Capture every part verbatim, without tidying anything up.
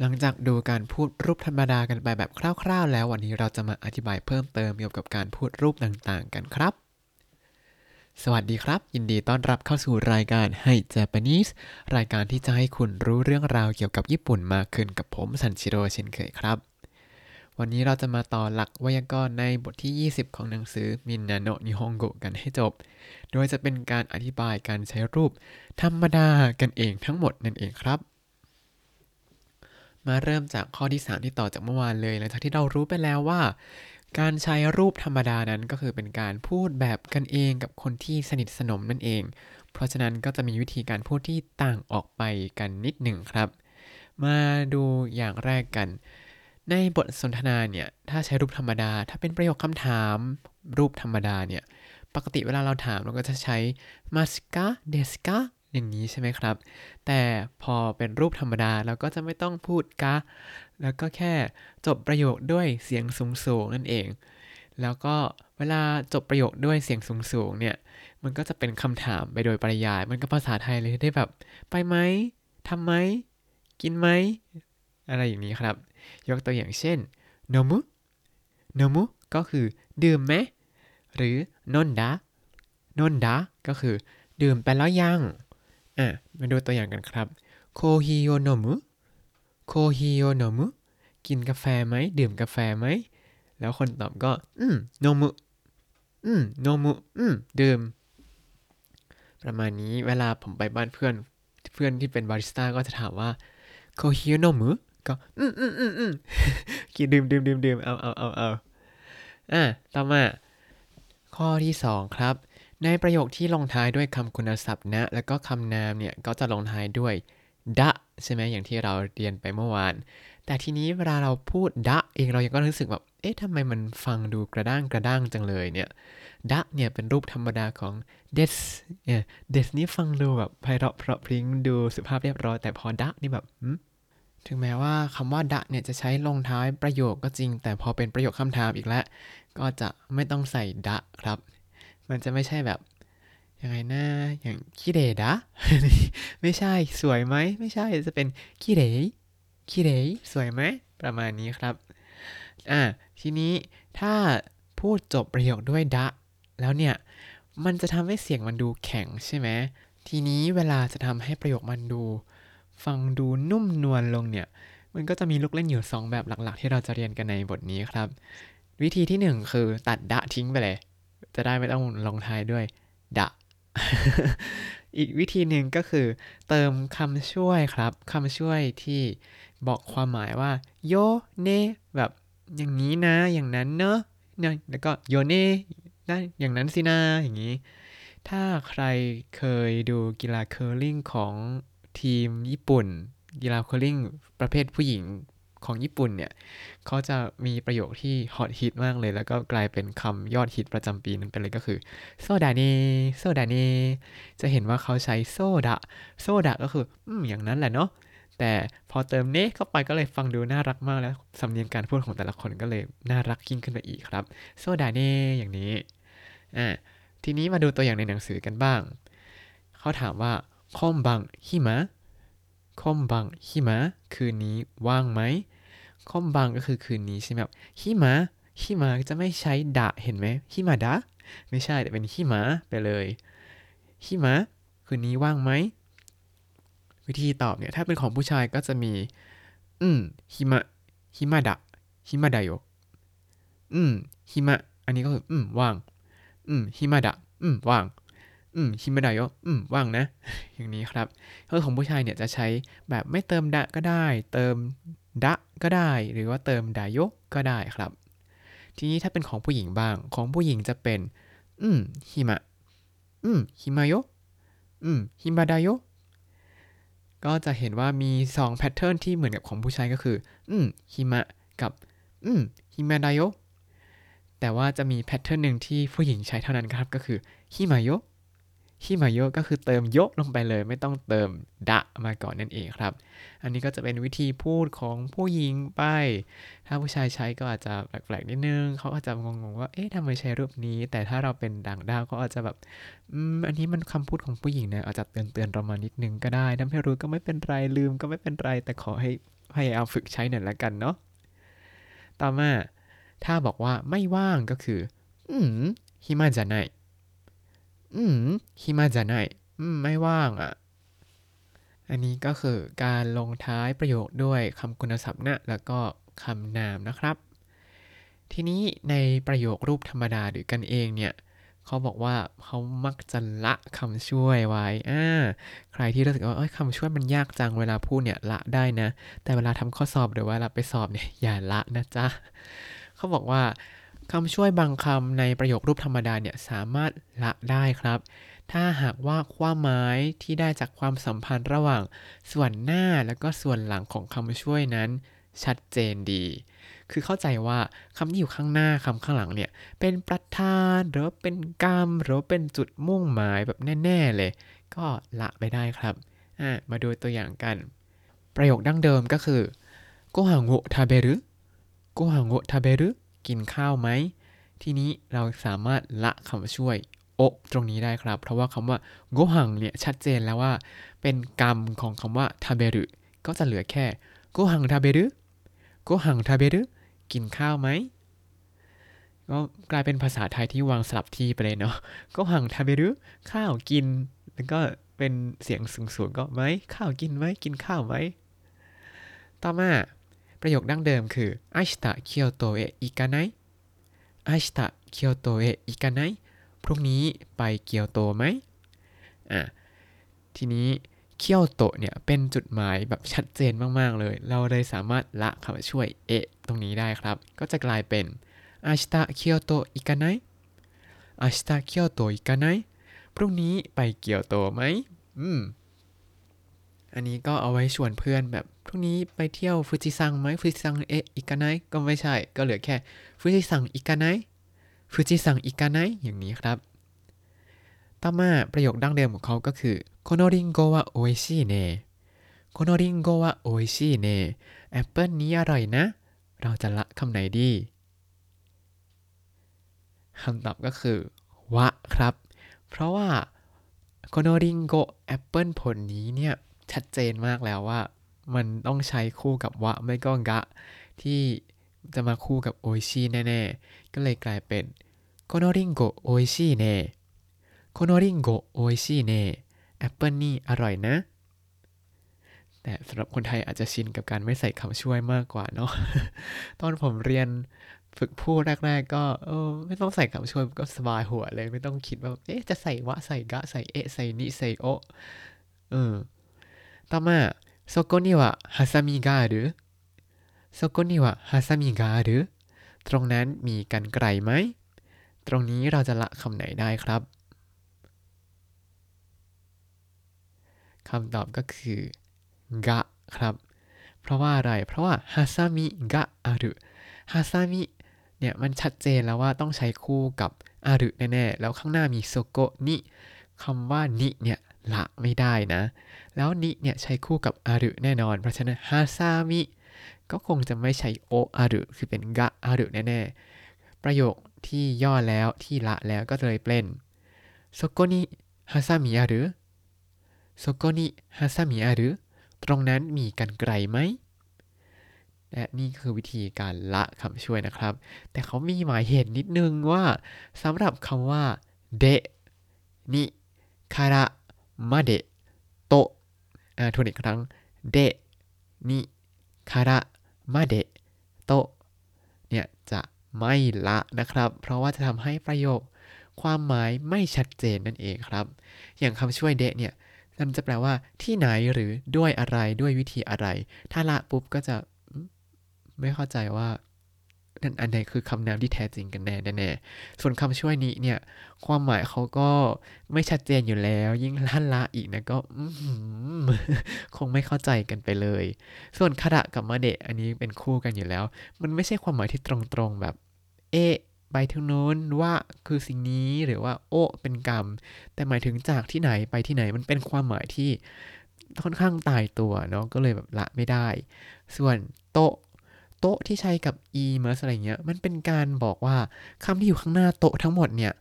หลังจากดูการพูดรูปธรรมดากันไปแบบคร่าวๆแล้ววันนี้เราจะมาอธิบายเพิ่มเติมเกี่ยวกับการพูดรูปต่างๆกันครับสวัสดีครับยินดีต้อนรับเข้าสู่รายการ Hi Japanese รายการที่จะให้คุณรู้เรื่องราวเกี่ยวกับญี่ปุ่นมากขึ้นกับผมซันชิโร่เช่นเคยครับวันนี้เราจะมาต่อหลักไวยากรณ์ในบทที่ยี่สิบของหนังสือ Minna No Nihongo กันให้จบโดยจะเป็นการอธิบายการใช้รูปธรรมดากันเองทั้งหมดนั่นเองครับมาเริ่มจากข้อที่สามที่ต่อจากเมื่อวานเลยหลังจากที่เรารู้ไปแล้วว่าการใช้รูปธรรมดานั้นก็คือเป็นการพูดแบบกันเองกับคนที่สนิทสนมนั่นเองเพราะฉะนั้นก็จะมีวิธีการพูดที่ต่างออกไปกันนิดหนึ่งครับมาดูอย่างแรกกันในบทสนทนาเนี่ยถ้าใช้รูปธรรมดาถ้าเป็นประโยคคำถามรูปธรรมดาเนี่ยปกติเวลาเราถามเราก็จะใช้ masuka desuka อย่างนี้ใช่ไหมครับแต่พอเป็นรูปธรรมดาเราก็จะไม่ต้องพูดกะแล้วก็แค่จบประโยคด้วยเสียงสูงๆนั่นเองแล้วก็เวลาจบประโยคด้วยเสียงสูงๆเนี่ยมันก็จะเป็นคำถามไปโดยปริยายมันก็ภาษาไทยเลยได้แบบไปไหมทำไหมกินไหมอะไรอย่างนี้ครับยกตัวอย่างเช่น nomu nomu ก็คือดื่มไหมหรือ nonda nonda ก็คือดื่มไปแล้วยังอ่ะมาดูตัวอย่างกันครับ kohi o nomu kohi o nomu กินกาแฟไหมดื่มกาแฟไหมแล้วคนตอบก็อืม nomu อืม nomu อืมดื่มประมาณนี้เวลาผมไปบ้านเพื่อนเพื่อนที่เป็นบาริสต้าก็จะถามว่า kohi o nomuก็อืมอืมอืมอืมกินดื่มดื่มดื่มดื่มเอาเอาเอาเอาอ่ะต่อมาข้อที่สองครับในประโยคที่ลงท้ายด้วยคำคุณศัพท์นะแล้วก็คำนามเนี่ยก็จะลงท้ายด้วยดะใช่ไหมอย่างที่เราเรียนไปเมื่อวานแต่ทีนี้เวลาเราพูดดะเองเรายังก็รู้สึกแบบเอ๊ะทำไมมันฟังดูกระด้างกระด้างจังเลยเนี่ยดะเนี่ยเป็นรูปธรรมดาของเดสเนี่ยเดสนี่ฟังดูแบบไพเราะเพราะพริ้งดูสุภาพเรียบร้อยแต่พอดะนี่แบบถึงแม้ว่าคำว่าดะเนี่ยจะใช้ลงท้ายประโยคก็จริงแต่พอเป็นประโยคคำถามอีกแล้วก็จะไม่ต้องใส่ดะครับมันจะไม่ใช่แบบยังไงนะอย่างคิเดดะ ไม่ใช่สวยไหมไม่ใช่จะเป็นคิเดคิเดสวยไหมประมาณนี้ครับอ่าทีนี้ถ้าพูดจบประโยคด้วยดะแล้วเนี่ยมันจะทำให้เสียงมันดูแข็งใช่ไหมทีนี้เวลาจะทำให้ประโยคมันดูฟังดูนุ่มนวลลงเนี่ยมันก็จะมีลูกเล่นอยู่สองแบบหลักๆที่เราจะเรียนกันในบทนี้ครับวิธีที่หนึ่งคือตัดดะทิ้งไปเลยจะได้ไม่ต้องลงท้ายด้วยดะ อีกวิธีหนึ่งก็คือเติมคำช่วยครับคำช่วยที่บอกความหมายว่าโยเนแบบอย่างนี้นะอย่างนั้นเนอะแล้วก็โยเนได้อย่างนั้นสินะอย่างนี้ถ้าใครเคยดูกีฬาเคิร์ลิ่งของทีมญี่ปุ่นกีฬาเคิร์ลิ่งประเภทผู้หญิงของญี่ปุ่นเนี่ยเขาจะมีประโยคที่ฮอตฮิตมากเลยแล้วก็กลายเป็นคำยอดฮิตประจำปีนั้นไปเลยก็คือโซดาเนโซดาเนจะเห็นว่าเขาใช้โซดะโซดะก็คืออืมอย่างนั้นแหละเนาะแต่พอเติมเนเข้าไปก็เลยฟังดูน่ารักมากแล้วสำเนียงการพูดของแต่ละคนก็เลยน่ารักยิ่งขึ้นไปอีกครับโซดาเนอย่างนี้อ่ะทีนี้มาดูตัวอย่างในหนังสือกันบ้างเขาถามว่าคอมบังฮิมะคอมบังฮิมะคืนนี้ว่างไหมคอมบังก็คือคืนนี้ใช่ไหมครับฮิมะฮิมะจะไม่ใช้ดะเห็นไหมฮิมะดะไม่ใช่แต่เป็นฮิมะไปเลยฮิมะคืนนี้ว่างไหมวิธีตอบเนี่ยถ้าเป็นของผู้ชายก็จะมีอืมฮิมะฮิมะดะฮิมะดะโยอืมฮิมะอันนี้ก็คืออืมว่างอืมฮิมะดะอืมว่างอืมฮิมะดะโยอืมว่างนะอย่างนี้ครับถ้าของผู้ชายเนี่ยจะใช้แบบไม่เติมดะก็ได้เติมดะก็ได้หรือว่าเติมดะโยก็ได้ครับทีนี้ถ้าเป็นของผู้หญิงบ้างของผู้หญิงจะเป็นอืมฮิมะอืมฮิมะโยอืมฮิมะดะโยก็จะเห็นว่ามีสองแพทเทิร์นที่เหมือนกับของผู้ชายก็คืออืมฮิมะกับอืมฮิมะดะโยแต่ว่าจะมีแพทเทิร์นนึงที่ผู้หญิงใช้เท่านั้นครับก็คือฮิมะโยฮิมะโยก็คือเติมโยลงไปเลยไม่ต้องเติมดะมาก่อนนั่นเองครับอันนี้ก็จะเป็นวิธีพูดของผู้หญิงไปถ้าผู้ชายใช้ก็อาจจะแปลกๆนิดนึงเขาอาจจะงงๆว่าเอ๊ะทำไมใช้รูปนี้แต่ถ้าเราเป็นต่างดาวก็อาจจะแบบอืมอันนี้มันคำพูดของผู้หญิงนะอาจจะเตือนๆเรามานิดนึงก็ได้ถ้าไม่รู้ก็ไม่เป็นไรลืมก็ไม่เป็นไรแต่ขอให้ พยายามฝึกใช้หน่อยละกันเนาะต่อมาถ้าบอกว่าไม่ว่างก็คืออืมฮิมาจะไหนอืมฮิมาจะไหนไม่ว่างอ่ะอันนี้ก็คือการลงท้ายประโยคด้วยคำคุณศัพท์นะแล้วก็คำนามนะครับทีนี้ในประโยครูปธรรมดาหรือกันเองเนี่ยเขาบอกว่าเขามักจะละคำช่วยไว้อ่าใครที่รู้สึกว่าเอ้ยคำช่วยมันยากจังเวลาพูดเนี่ยละได้นะแต่เวลาทำข้อสอบหรือว่าเวลาไปสอบเนี่ยอย่าละนะจ๊ะเขาบอกว่าคำช่วยบางคำในประโยครูปธรรมดาเนี่ยสามารถละได้ครับถ้าหากว่าความหมายที่ได้จากความสัมพันธ์ระหว่างส่วนหน้าแล้วก็ส่วนหลังของคำช่วยนั้นชัดเจนดีคือเข้าใจว่าคำที่อยู่ข้างหน้าคำข้างหลังเนี่ยเป็นประธานหรือเป็นกรรมหรือเป็นจุดมุ่งหมายแบบแน่ๆเลยก็ละไปได้ครับอ่ะมาดูตัวอย่างกันประโยคดั้งเดิมก็คือご飯を食べるご飯を食べるกินข้าวไหมทีนี้เราสามารถละคำช่วยโอตรงนี้ได้ครับเพราะว่าคำว่าご飯เนี่ยชัดเจนแล้วว่าเป็นกรรมของคำว่า食べるก็จะเหลือแค่ご飯食べるご飯食べるกินข้าวไหมก็กลายเป็นภาษาไทยที่วางสลับที่ไปเลยเนาะก็หังทาเบรุข้าวกินแล้วก็เป็นเสียงสูงๆก็ไหมข้าวกินไหมกินข้าวไหมต่อมาประโยคดั้งเดิมคืออาชิตะเคียวโตเอะอิกาไนอาชิตะเคียวโตเอะอิกาไนพรุ่งนี้ไปเกียวโตไหมอ่ะทีนี้เคียวโตเนี่ยเป็นจุดหมายแบบชัดเจนมากๆเลยเราเลยสามารถละคำช่วยเอะตรงนี้ได้ครับก็จะกลายเป็น明日เกียวโต行かない明日เกียวโต行かないพรุ่งนี้ไปเกียวโตไหมอืมอันนี้ก็เอาไว้ชวนเพื่อนแบบพรุ่งนี้ไปเที่ยวฟูจิซังไหมฟูจิซังเอะ行かないก็ไม่ใช่ก็เหลือแค่ฟูจิซัง行かないฟูจิซัง行かないอย่างนี้ครับต่อมาประโยคดั้งเดิมของเขาก็คือこのリンゴは美味しいねこのリンゴは美味しいねแอปเปิ้ลนี้อร่อยนะเราจะละคำไหนดีคำตอบก็คือวะครับเพราะว่าโคโนริงโกแอปเปิลผลนี้เนี่ยชัดเจนมากแล้วว่ามันต้องใช้คู่กับวะไม่ก็กะที่จะมาคู่กับโอชิแน่ๆก็เลยกลายเป็นโคโนริงโกโอชิเน่โคโนริงโกโอชิเน่แอปเปิลนี่อร่อยนะแต่สำหรับคนไทยอาจจะชินกับการไม่ใส่คำช่วยมากกว่าเนาะตอนผมเรียนฝึกพูดแรกๆก็เออไม่ต้องใส่คำช่วยก็สบายหัวเลยไม่ต้องคิดว่าเอ๊ะจะใส่วะใส่กะใส่เอะใส่นิใส่โอเออต่อมาそこにはハサミがあるそこにはハサミがあるตรงนั้นมีกรรไกรไหมตรงนี้เราจะละคำไหนได้ครับคำตอบก็คือกะครับเพราะว่าอะไรเพราะว่าฮาซามิกะอารุฮาซามิเนี่ยมันชัดเจนแล้วว่าต้องใช้คู่กับอารุแน่ๆแล้วข้างหน้ามีโซโกะนิคำว่านิเนี่ยละไม่ได้นะแล้วนิเนี่ยใช้คู่กับอารุแน่นอนเพราะฉะนั้นฮาซามิก็คงจะไม่ใช้โออารุคือเป็นกะอารุแน่ๆประโยคที่ย่อแล้วที่ละแล้วก็เลยเป็นโซโกะนิฮาซามิอารุโซโกะนิฮาซามิอารุตรงนั้นมีกรรไกรไหมและนี่คือวิธีการละคำช่วยนะครับแต่เขามีหมายเหตุนิดนึงว่าสำหรับคำว่าเดนิからまでとอ่าทวนอีกครั้งเดนิからまでとเนี่ยจะไม่ละนะครับเพราะว่าจะทำให้ประโยคความหมายไม่ชัดเจนนั่นเองครับอย่างคำช่วยเดเนี่ยนั่นจะแปลว่าที่ไหนหรือด้วยอะไรด้วยวิธีอะไรถ้าละปุ๊บก็จะไม่เข้าใจว่านั่นอันไหนคือคำนามที่แท้จริงกันแน่แน่ส่วนคำช่วยนี้เนี่ยความหมายเขาก็ไม่ชัดเจนอยู่แล้วยิ่งละละอีกนะก็คงไม่เข้าใจกันไปเลยส่วนคระกับมาเดะอันนี้เป็นคู่กันอยู่แล้วมันไม่ใช่ความหมายที่ตรงๆแบบเอไปทางโน้นว่าคือสิ่งนี้หรือว่าโอ้เป็นกรรมแต่หมายถึงจากที่ไหนไปที่ไหนมันเป็นความหมายที่ค่อนข้างตายตัวเนาะก็เลยแบบละไม่ได้ส่วนโตโตที่ใช้กับอีมัสอะไรเงี้ยมันเป็นการบอกว่าคำที่อยู่ข้างหน้าโตทั้งหมดเนี่ย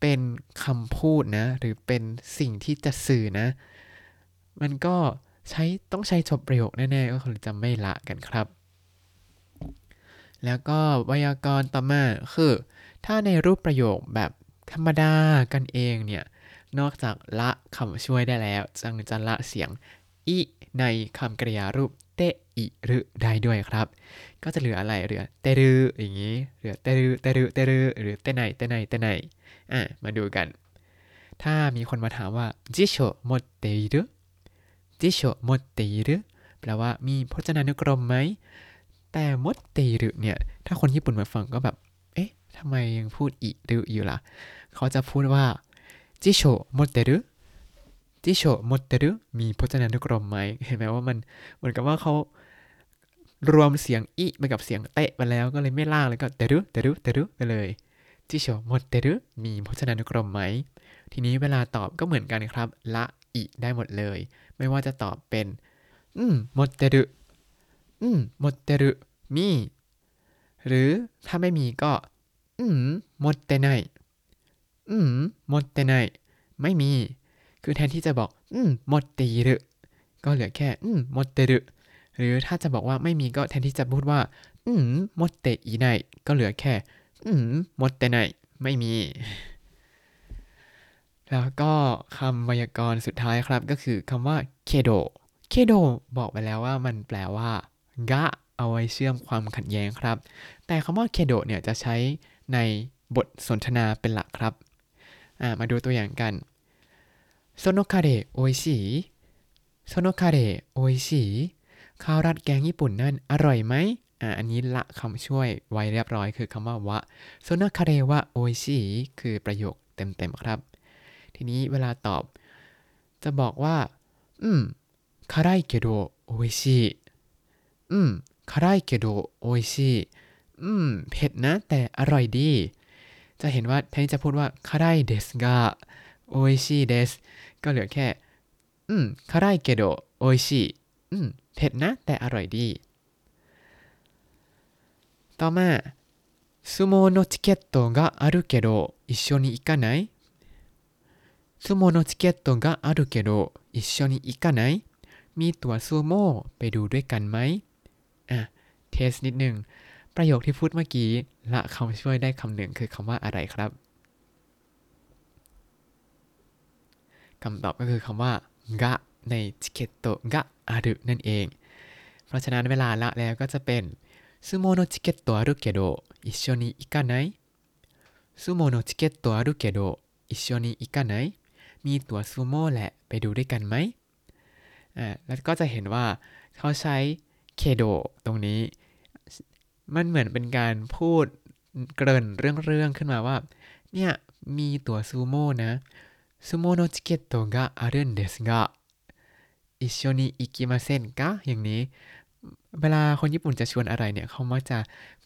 เป็นคำพูดนะหรือเป็นสิ่งที่จะสื่อนะมันก็ ใช้ต้องใช้จบประโยคแน่ๆก็คงจะไม่ละกันครับแล้วก็ไวยากรณ์ต่อมาคือถ้าในรูปประโยคแบบธรรมดากันเองเนี่ยนอกจากละคำช่วยได้แล้วจังจะละเสียงอิในคำกริยารูปเตอิรึได้ด้วยครับก็จะเหลืออะไรเหลือเตรึอย่างนี้เหลือเตรึเตรึเตรึหรือเตไนเตไนเตไนอ่ะมาดูกันถ้ามีคนมาถามว่าจิโชมดเตอิรึจิโชมดเตอิรึแปลว่ามีพจนานุกรมไหมแต่มดเตอิรึเนี่ยถ้าคนญี่ปุ่นมาฟังก็แบบเอ๊ะทำไมยังพูดอิรึอยู่ล่ะเขาจะพูดว่าจิโชมดเตรึจิโชมดเตรึมีพจนานุกรมไหมเห็นไหมว่ามันเหมือนกับว่าเขารวมเสียงอิไปกับเสียงเตะไปแล้วก็เลยไม่ล่างเลยก็เตรึเตรึเตรึไปเลยจิโชมดเตรึมีพจนานุกรมไหมทีนี้เวลาตอบก็เหมือนกันครับละอิได้หมดเลยไม่ว่าจะตอบเป็นอืมมดเตรึอืมมดเตรึมีหรือถ้าไม่มีก็อืมมดเตไนอืมมดเตไนไม่มีคือแทนที่จะบอกอืมมดเตรึก็เหลือแค่อืมมดเตรึหรือถ้าจะบอกว่าไม่มีก็แทนที่จะพูดว่าอืมมดเตอีไนก็เหลือแค่อืมมดเตไนไม่มีแล้วก็คำไวยากรณ์สุดท้ายครับก็คือคำว่าเคโดเคโดบอกไปแล้วว่ามันแปลว่ากะเอาไว้เชื่อมความขัดแย้งครับแต่คำว่าเคโดเนี่ยจะใช้ในบทสนทนาเป็นหลักครับอ่ามาดูตัวอย่างกันโซโนคาเรโออิชิโซโนคาเรโออิชิข้าวราดแกงญี่ปุ่นนั่นอร่อยไหมอ่าอันนี้ละคำช่วยไว้เรียบร้อยคือคำว่าวะโซโนคาเรวะโออิชิคือประโยคเต็มๆครับทีนี้เวลาตอบจะบอกว่าอืมคาร่ายเกโดโออิชิอืมคาร่ายเกโดโออิชิอืมเผ็ดนะแต่อร่อยดีจะเห็นว่าแทนที่จะพูดว่าคาร่ายเดสกะโออิชิเดสก็เหลือแค่อืมคาร่ายเกโดโออิชิอืมเผ็ดนะแต่อร่อยดีต่อมาซูโม่โนทิเก็ตโตะがあるけど一緒に行かないซูโม่のチケットがあるけど一緒に行かないมีตั๋วซูโม่ไปดูด้วยกันไหมอ่ะเทสนิดนึงประโยคที่พูดเมื่อกี้ละคำช่วยได้คำหนึ่งคือคำว่าอะไรครับคำตอบก็คือคำว่ากะในチケットがあるนั่นเองเพราะฉะนั้นเวลาละแล้วก็จะเป็นซูโม่のチケットあるけど一緒に行かないซูโม่のチケットあるけど一緒に行かないมีตั๋วซูโม่แหละไปดูด้วยกันไหมอ่าแล้วก็จะเห็นว่าเขาใช้เคโดตรงนี้มันเหมือนเป็นการพูดเกริ่นเรื่องๆขึ้นมาว่าเนี่ยมีตั๋วซูโม่นะซูโม่โนจิเกตโตะがあるんですが一緒に行きませんかอย่างนี้เวลาคนญี่ปุ่นจะชวนอะไรเนี่ยเขามักจะ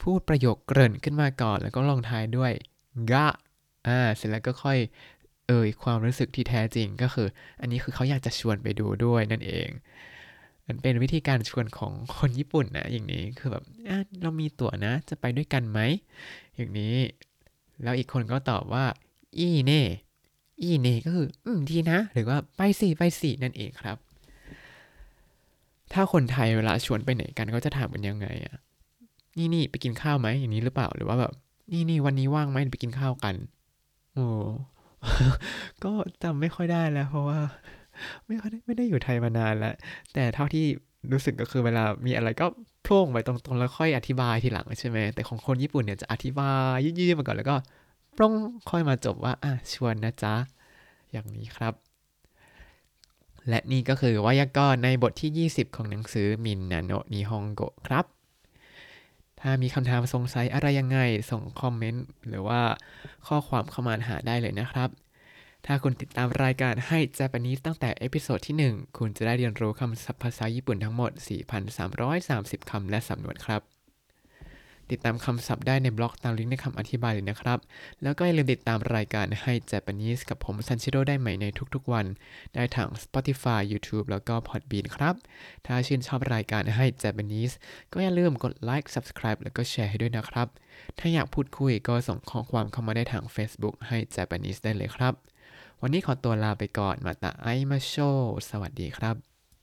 พูดประโยคเกริ่นขึ้นมาก่อนแล้วก็ลงท้ายด้วยกะอ่าเสร็จแล้วก็ค่อยเอ่ยความรู้สึกที่แท้จริงก็คืออันนี้คือเขาอยากจะชวนไปดูด้วยนั่นเองมันเป็นวิธีการชวนของคนญี่ปุ่นนะอย่างนี้คือแบบอ่ะเรามีตั๋วนะจะไปด้วยกันไหมอย่างนี้แล้วอีกคนก็ตอบว่าอีเน่อีเน่ก็คืออืมดีนะหรือว่าไปสิไปสินั่นเองครับถ้าคนไทยเวลาชวนไปไหนกันเขาจะถามกันยังไงอ่ะนี่นี่ไปกินข้าวไหมอย่างนี้หรือเปล่าหรือว่าแบบนี่นี่วันนี้ว่างไหมไปกินข้าวกันโอ้ ก็จำไม่ค่อยได้แล้วเพราะว่าไม่ค่อยได้ไม่ได้อยู่ไทยมานานแล้วแต่เท่าที่รู้สึกก็คือเวลามีอะไรก็โพล่งไปตรงๆแล้วค่อยอธิบายทีหลังใช่ไหมแต่ของคนญี่ปุ่นเนี่ยจะอธิบายยืดๆมาก่อนแล้วก็โพล่งค่อยมาจบว่าอ่ะชวนนะจ๊ะอย่างนี้ครับและนี่ก็คือไวยากรณ์ในบทที่ยี่สิบของหนังสือ Minna No Nihongo ครับถ้ามีคำถามสงสัยอะไรยังไงส่งคอมเมนต์หรือว่าข้อความเข้ามาหาได้เลยนะครับถ้าคุณติดตามรายการHi Japaneseตั้งแต่เอพิโซดที่หนึ่งคุณจะได้เรียนรู้คำศัพท์ภาษาญี่ปุ่นทั้งหมด สี่พันสามร้อยสามสิบ คำและสำนวนครับติดตามคำศัพท์ได้ในบล็อกตามลิงก์ในคำอธิบายเลยนะครับแล้วก็อย่าลืมติดตามรายการHi Japaneseกับผมซันชิโร่ได้ใหม่ในทุกๆวันได้ทาง Spotify YouTube แล้วก็ Podbean ครับถ้าชื่นชอบรายการ Hi Japanese ก็อย่าลืมกด Like Subscribe แล้วก็แชร์ให้ด้วยนะครับถ้าอยากพูดคุยก็ส่งข้อความเข้ามาได้ทาง Facebook Hi Japanese ได้เลยครับวันนี้ขอตัวลาไปก่อนมาตะไอมาโชสวัสดีครับ